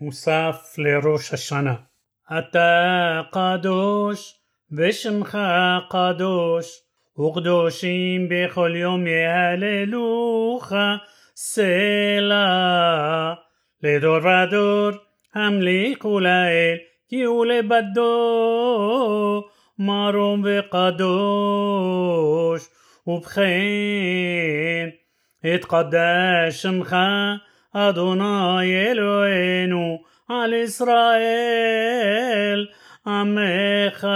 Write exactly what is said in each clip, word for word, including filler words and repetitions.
מוסף לראש השנה. אתה קדוש ושמך קדוש, וקדושים בכל יום יהללוך, סלע. לדור ודור המליכו לאל, כי הוא לבדו מרום וקדוש. ובכן התקדש שמך אדוני אלוהינו על ישראל עמך.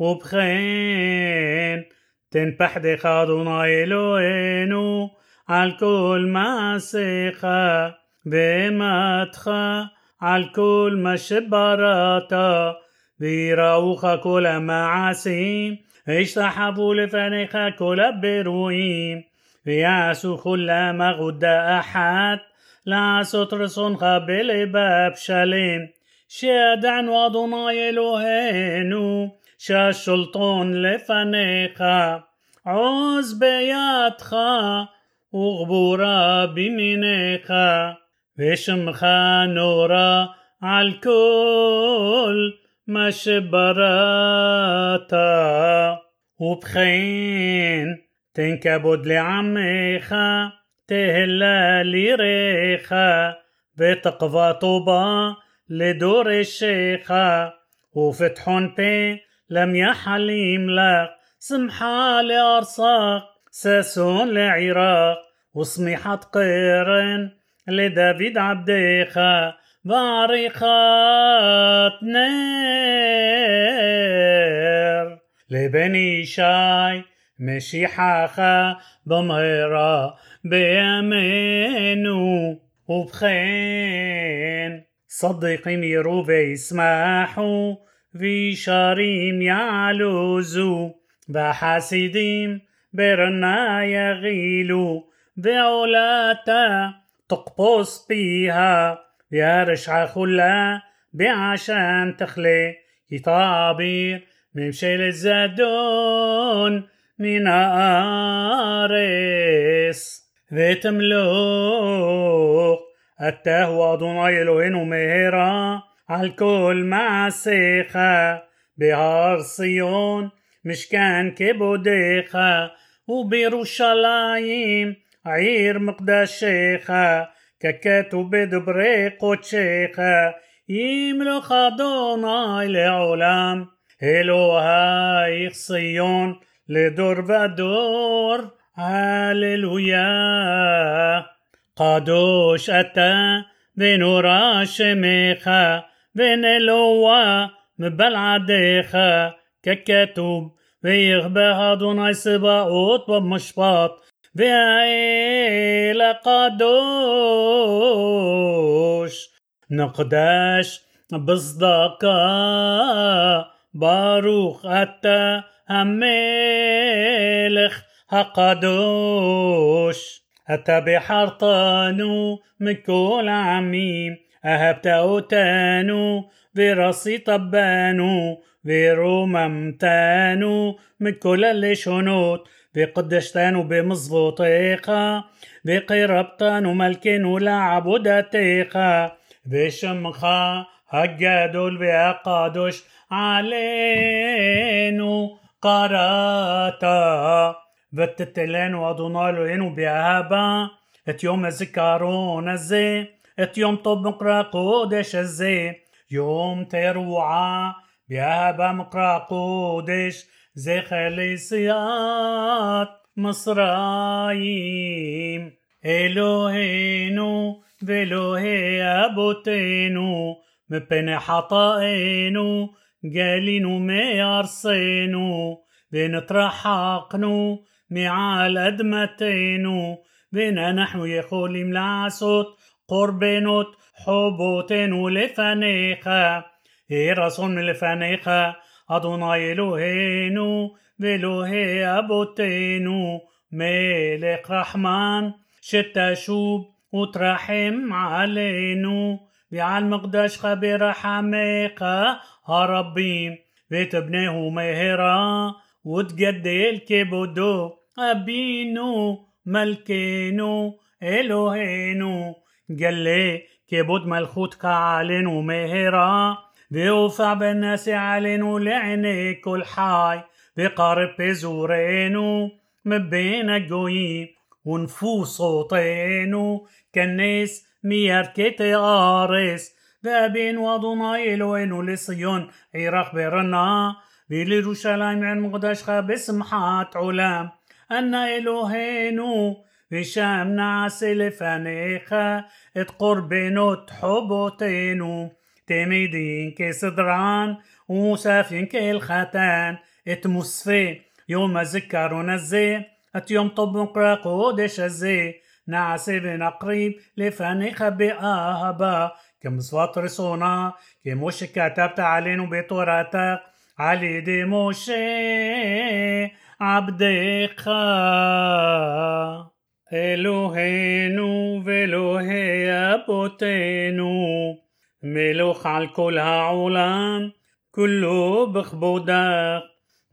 ובכן תן פחדך אדוני אלוהינו על כל מעשיך ואימתך על כל מה שבראת, ויראוך כל המעשים וישתחוו לפניך כל הבירואים, ויעשו כל המגודה אחת לעשות רצונך בלבב שלם. שידענו אדוני אלוהינו שהשלטון לפניך, עוז בידך וגבורה בימינך, ושמך נורא על כל מה שבראת. ובכן תן כבוד לעמך, תהילה ליראיך, ותקווה טובה לדורשך. ופתחון פה לם יחלים לך, שמחה לארצך, ששון לעירך, ושמיחת קרן לדוד עבדך, ועריכת נר לבן ישי משיחך במהרה בימינו. ובכן צדיקים יראו וישמחו, וישרים יעלוזו, וחסידים ברנה יגילו, ועולתה תקפוץ פיה, והרשעה כולה בעשן תכלה, כי תעביר ממשלת זדון מן הארץ. ותמלוך אתה הוא אדוני אלוהינו מהרה על כל מעשיך, בהר ציון משכן כבודך, ובירושלים עיר מקדשך, ככתוב בדברי קודשך, ימלוך אדוני לעולם. אלוהיך ציון לדור ודור, הללויה. קדוש אתה ונורא שמך, ונלוה מבלעדיך, ככתוב וירבה אדוני צבאות במשפט, והאל הקדוש נקדש בצדקה. ברוך אתה המלך הקדוש. אתה בחרתנו מכל העמים, אהבת אותנו ורצית בנו, ורוממתנו מכל הלשונות, וקדשתנו במצוותיך, וקרבתנו מלכנו לעבודתך. ושמך הגדול והקדוש עלינו קראת. ותת אלינו אדוני אלוהינו באהבה את יום הזיכרון הזה, את יום טוב מקרא קודש הזה. יום תרועה באהבה מקרא קודש, זכר ליציאת מצרים. אלוהינו ואלוהי אבותינו, מפני חטאינו גלינו מארצנו, ונתרחקנו מעל אדמתנו, ואנחנו יכולים לעשות קורבנות חובותינו לפניך. יהי רצון מלפניך אדוני אלוהינו ואלוהי אבותינו, מלך רחמן, שתשוב ותרחם עלינו ועל מקדשך ברחמך הרבים, ותבנהו מהרה ותגדל כבודו. אבינו מלכנו אלוהינו, גלה كبد ملخوت كعالن ومهرة بيوفع بالناس علن ولعيني كل حي بقرب زورينو مبين الجويم ونفو صوتينو كالناس مياركتي قارس بابين وضناي لوينو لصيون عراق برنا بيليروشالايم عن مقدشخة بسمحات علام أن إلهينو بشام نعسي لفانيخة اتقربينو تحبوتينو تميدين كصدران ومسافين كالختان اتمسفي يوم ذكرون الزي اتيوم طب قراقودش الزي نعسي بنقريب لفانيخة بآهبا كمصوات رسونا كموش كتبت علينا بتوراتك على يدي موشي عبدك إلهينو وإلهي أبوتينو ملوخ على كل العالم كله بخبودك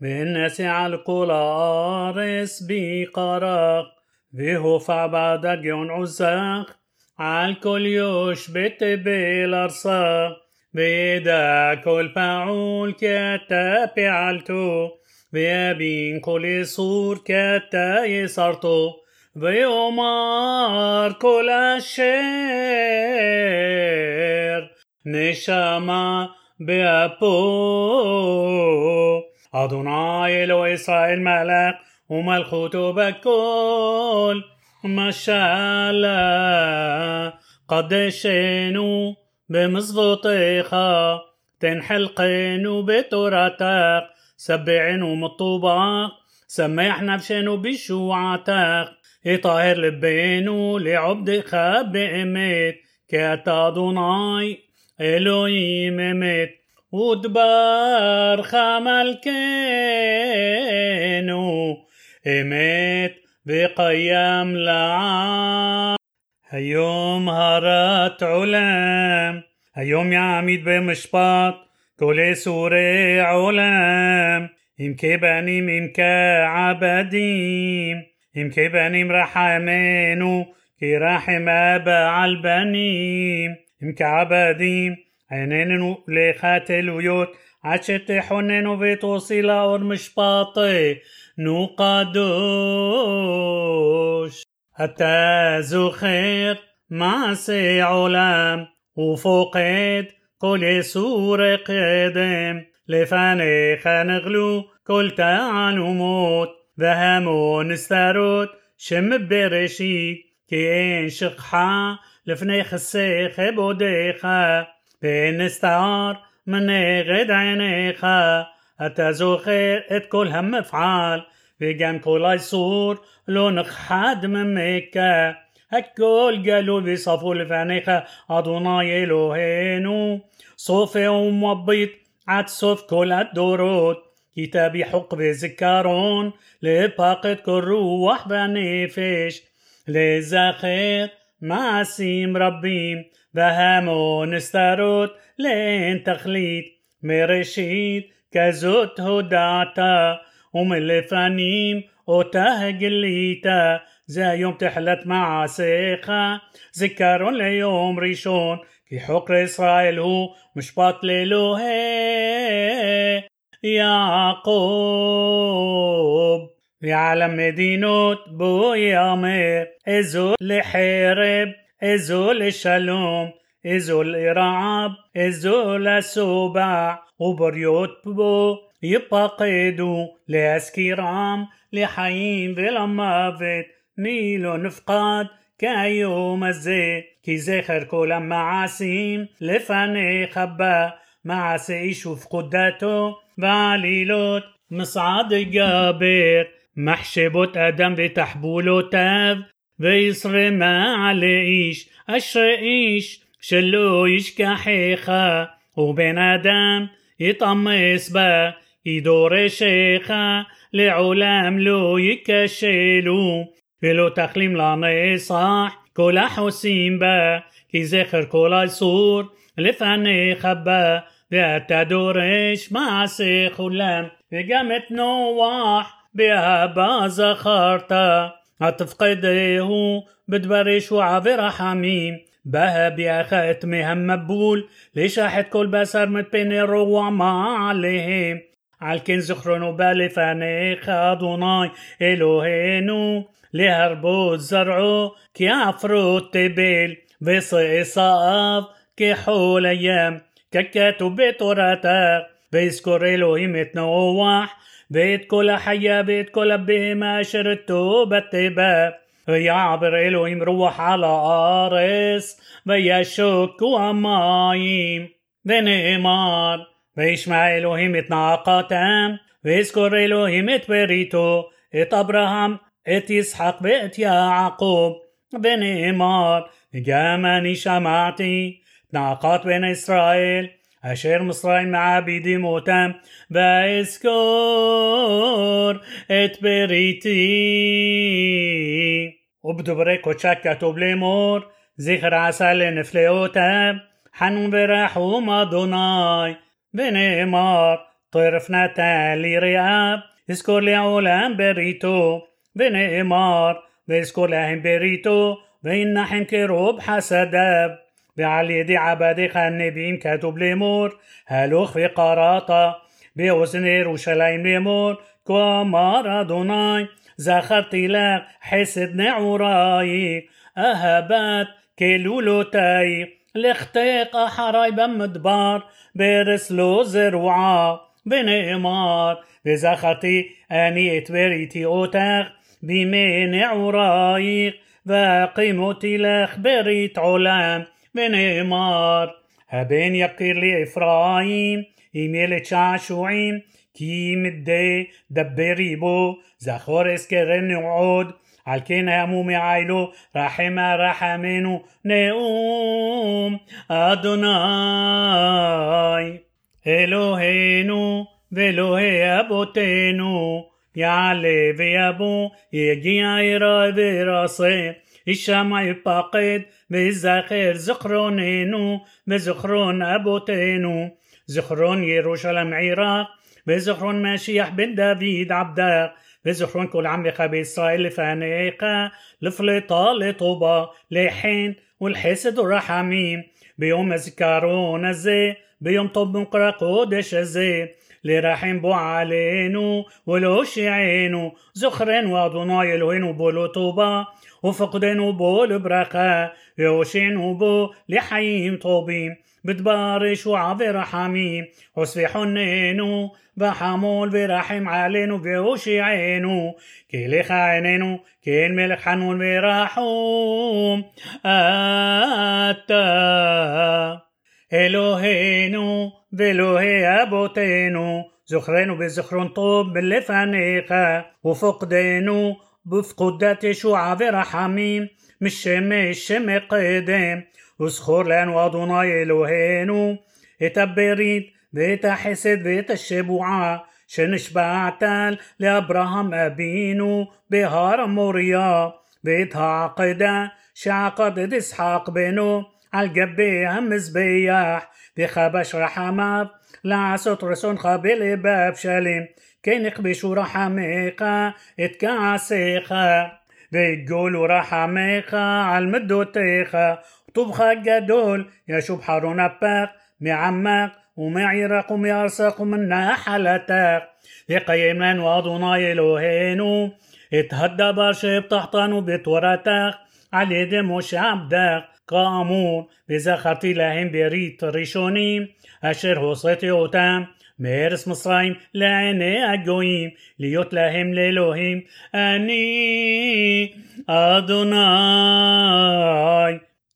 بالناس على كل أرس بقرق بهوفع بعدك ينعزك على كل يوش بتبيلرسا بيدك كل فعول كتا فعلتو بيابين كل صور كتا يسرتو بيومار كل الشير نشامة بأبو أدوناي لو إسرائيل ملك وملخوتو بكل ما شاء الله قدشينو بمزبوطيخة تنحلقينو بتوراتك سبعينو مطوبك سميحنا بشينو بشوعتك يطهر لبينو لعبدخة بأمت كتادوناي إلهيم أمت ودبار خملكينو أمت بقيام لعام היום הרת עולם, היום יעמיד במשפט כל איסורי עולם, אם כבנים אם כעבדים, אם כבנים רחמנו כרחם אבא על בנים, אם כעבדים עיננו לך תלויות עד שתחוננו ותעשי לאור משפטנו קדוש. אתה זוכר מעשה עולם ופוקד כל יסור קדם, לפניך נגלו כל תעלומות והמון סתרות שמבראשית, כי אין שכחה לפני חסך עבודך ואין נסתר מנגד עיניך. אתה זוכר את כל המפעל וגם כל איסור לא נכחד ממך, הכל גלוי וצפוי לפניך אדוני אלוהינו, צופה ומביט עד סוף כל הדורות, כי תביא חוק וזיכרון לפקד כל רוח ונפש, לזכר מעשים רבים והמון סתרות לאין תכלית, מראשית כזאת הודעת ומלפנים אותה הגלית. זה היום תחלת מעשיך, זיכרון ליום ראשון, כי חוק לישראל הוא משפט לאלוהי יעקב, ועל המדינות בו יאמר איזו לחרב, איזו לשלום, איזו לרעב, איזו לסובע, ובריות בו יפקדו להזכירם לחיים ולמוות, מי לא נפקד כיום הזה, כי זכר כל המעשים לפניך בא, מעשה איש ופקודתו ועלילות מצעד גבר, מחשבות אדם ותחבולותיו וישרמה על איש, אשרי איש שלא ישכחך, ובן אדם יתאמס בה, כי דורשיך לעולם לא ייכשלו, ולא תכלים לנצח כל החוסים בה, כי זכר כל איסור לפניך בא, ואתה דורש מעשה כולם, וגם את נוח באבא זכרת, התפקדהו בדבר ישועה ורחמים, بها بأخذت مهم مبول ليش راحت كل بسر متبنيرو وما عليهم عالكن زخرنو بالفاني خادوناي إلوهينو لهربوت زرعو كيعفرو تبيل بصي صاف كحول أيام ككاتو بتوراتا بيذكر إلوهيم يتنوح بيت كل حيا بيت كل بهما شرتو بالتباب يعبر إلوهيم روح على عارس بيشك ومايم بنمار بيشمع إلوهيم اتناقاتهم بيذكر إلوهيم اتبريتو ات أبراهام ات يسحق بات يعقوب بنمار جامني شمعتي اتناقات بين إسرائيل أشير مصرين مع بيدي موتام بيذكر اتبريتي وبدبرك وشكة وبليمور زخر عسل نفليوتا حنون برحوم أدوناي بنمار طرفنا تالي رئاب اذكر لعولام بريتو بنمار بيذكر لهم بريتو بينحن كروب حسداب بعل يدي عبادي خنبيم كاتب ليمور هلوخ في قراطة بوزن يروشلايم ليمور كوامار أدوناي זכרתי לך חסד נעוריי, אהבת כלולותיי, לכתך אחריי במדבר, ברס לו זרועה, ונאמר, וזכרתי אני את בריתי אותך, בימי נעורייך, ואקים אותי לך ברית עולם, ונאמר, הבן יקיר לי אפרים, עם ילד שעשועים, כי מדי דברי בו, זכור אזכרנו עוד, על כן הימו מעילו, רחמה רחמנו, נאום אדוני. אלוהינו ואלוהי אבותינו, יעלה ויבוא, יגיע ירא ורסה, ישמע יפקד, ויזכר זכרוננו, וזכרון אבותינו, זכרון ירושלים עירה, וזכרון משיח בן דוד עבדה, וזכרון כל עמך בישראל לפניך, לפליטה לטובה, לחן ולחסד ורחמים, ביום הזיכרון הזה, ביום טוב במקרא קודש הזה, לרחם בו עלינו ולהושיענו, זכרנו אדוני אלוהינו בו לטובה, ופקדנו בו לברכה, והושיענו בו לחיים טובים, בדבר ישועה ורחמים, וסביחוננו וחמול ורחם עלינו והושיענו, כי לך עינינו, כי אין מלך חנון ורחום, אתה. אלוהינו ואלוהי אבותינו, זוכרנו בזכרון טוב מלפניך, ופקדנו בפקודת ישועה ורחמים, משמש שמקדם, וזכור לנו אדוני אלוהינו את הברית ואת החסד ואת השבועה שנשבעת לאברהם אבינו בהר מוריה, ואת העקדה שעקד את יצחק בנו על גבי המזבח, וכבש רחמיו לעשות רצונך בלבב שלם, כן יכבשו רחמך את כעסך, ויגולו רחמך על מידותיך, טובך גדול ישוב חרון אפך מעמך ומעירך ומארצך ומנחלתך, יקיים לנו אדוני אלוהינו את הדבר שהבטחתנו בתורתך על ידי משה עבדך כאמור, וזכרתי להם ברית ראשונים אשר הוצאתי אותם מארץ מצרים לעיני הגויים, להיות להם לאלוהים אני אדוני,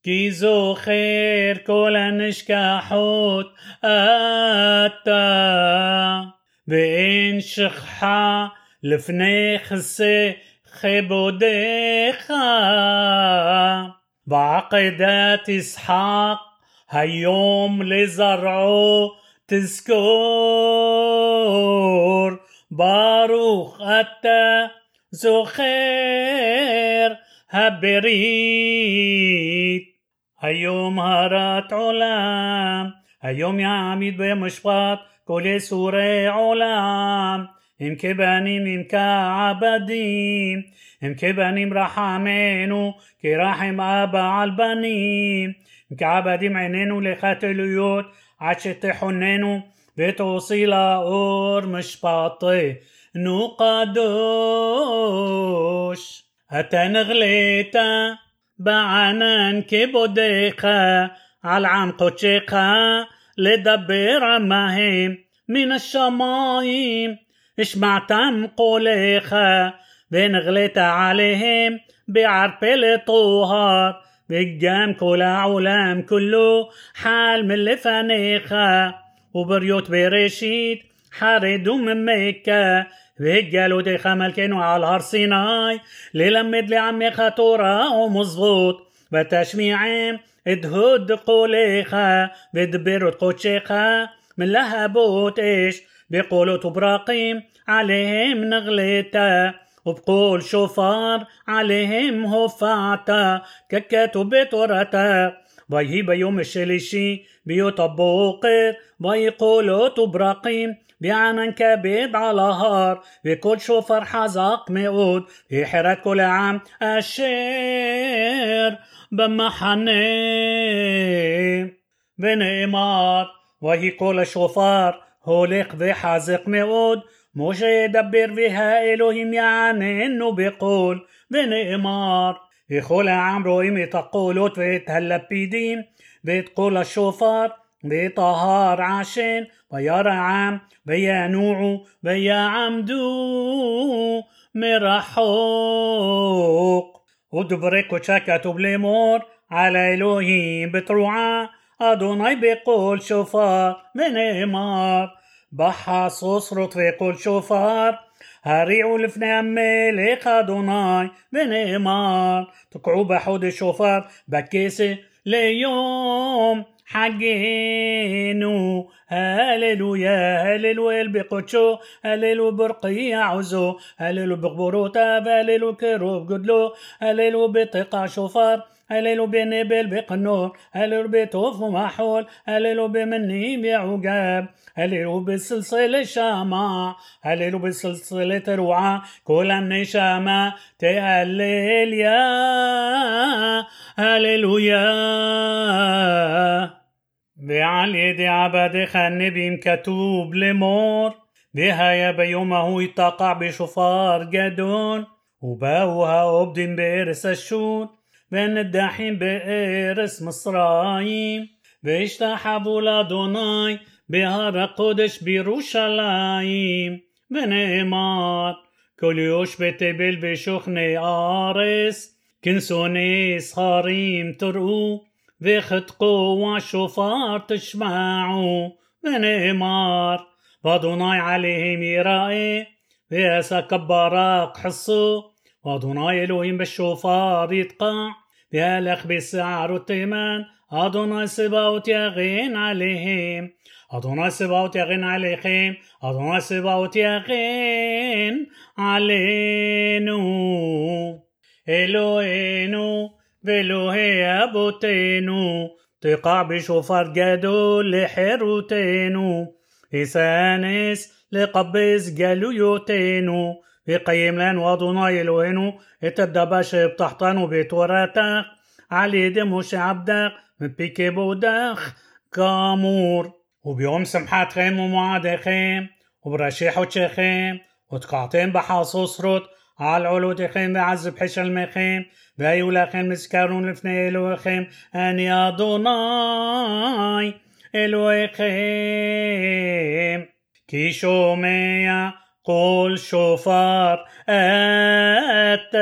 כי זוכר כל הנשכחות אתה, ואין שכחה לפני חסך בודך, בעקדת יצחק היום לזרעו תזכור, ברוך אתה זוכר הברית. היום הרת עולם, היום יעמיד במשפט כל יסורי עולם, הם כבנים הם כעבדים, הם כבנים רחמנו כרחם אבא על בנים, הם כעבדים עינינו לחתלויות עד שתחוננו ותעשי לאור משפטנו קדוש. אתה נגלית בענן כבודך על עם קודשך לדבר עמהם מן השמיים, השמעתם קולך ונגלית עליהם בערפל טוהר, וגם כל העולם כולו חל מלפניך, ובריות בראשית חרדו ממכה, וגלותך מלכנו על הר סיני ללמד לעמך תורה ומצוות, ותשמיעם את הוד קולך ודבר את קודשך מלהבות אש, בקולות וברקים עליהם נגלית, ובכל שופר עליהם הופעת ככתוב בתורת. ויהי ביום השלישי ביות הבוקר ויהי קולות וברקים בענן כבד על ההר, וכל שופר חזק מאוד, והחרת כל העם אשר במחנה. ונאמר, ויהי כל השופר הולך וחזק מאוד, משה ידבר והאלוהים יעננו בקול. ונאמר, וכל העם רואים את הקולות ואת הלפידים ואת כל השופר ואת ההר עשן, וירעם וינועו ויעמדו מרחוק. ודברי קודשה כתוב לאמור על אלוהים בתרועה, אדוני בכל שופר. ונאמר, בחה סוסרות וכל שופר, הריעו לפני המלך אדוני. ונאמר, תקעו בחוד שופר בכסה ליום حقينو هللو يا هللو البقدشو هللو برقي عزو هللو بغبروتا هللو كروب قدلو هللو بطقع شوفار هللو بنبل بقنور هللو بتوف ومحول هللو بمني بعقاب هللو بسلسلة شمع هللو بسلسلة روعة كل من شمع تهلل يا هللو يا. ועל ידי עבדיך הנביאים כתוב לאמור, והיה ביום ההוא יתקע בשופר גדול, ובאו העובדים בארץ אשור והנדחים בארץ מצרים, והשתחוו לאדוני בהר הקודש בירושלים. ונאמר, כל יושבי תבל ושוכני ארץ, כנסוני סכרים תראו, וחתקו השופר תשמעו. ונאמר, ואדוני עליהם יראה, ועסק ברק חסו, ואדוני אלוהים בשופר יתקע, והלך בשער ותימן, אדוני צבאות יגן עליהם, אדוני צבאות יגן עליכם, אדוני צבאות יגן עלינו, אלוהינו ואלוהי אבותינו, תקע בשופר גדול לחירותנו, יסנס לקבץ גלויותנו, ויקיים לנו אדוני אלוהינו את הדבר שהבטחתנו בתורתך על ידי משה עבדך מפי כבודך כאמור. וביום שמחתכם ומועדיכם ובראשי חודשיכם, ותקעתם בחצוצרות על עולותיכם ועל זבחי שלמיכם, והיו לכם מזכרון לפני אלוהיכם, אני אדוני אלוהיכם, כי שומע כל שופר אתה,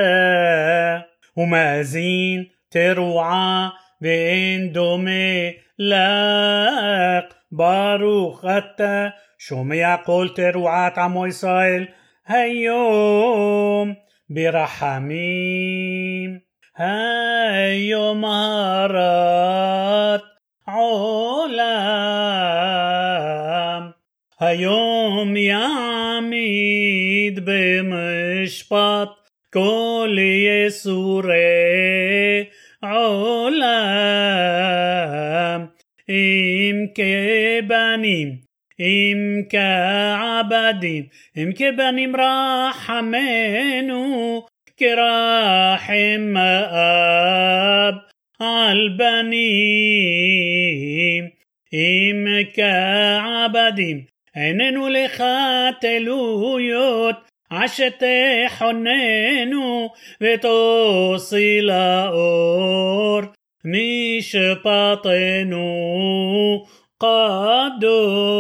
ומאזין תרועה ואין דומה לך, ברוך אתה שומע כל תרועת עמו ישראל היום ברחמים. היום הרת עולם, היום יעמיד במשפט כל יסורי עולם, אם כבנים אם כעבדים, אם כבנים רחמנו, כרחם אב על בנים. אם כעבדים, עינינו לך תלויות, עשת חוננו ותוסי לאור, משפטנו קדוש.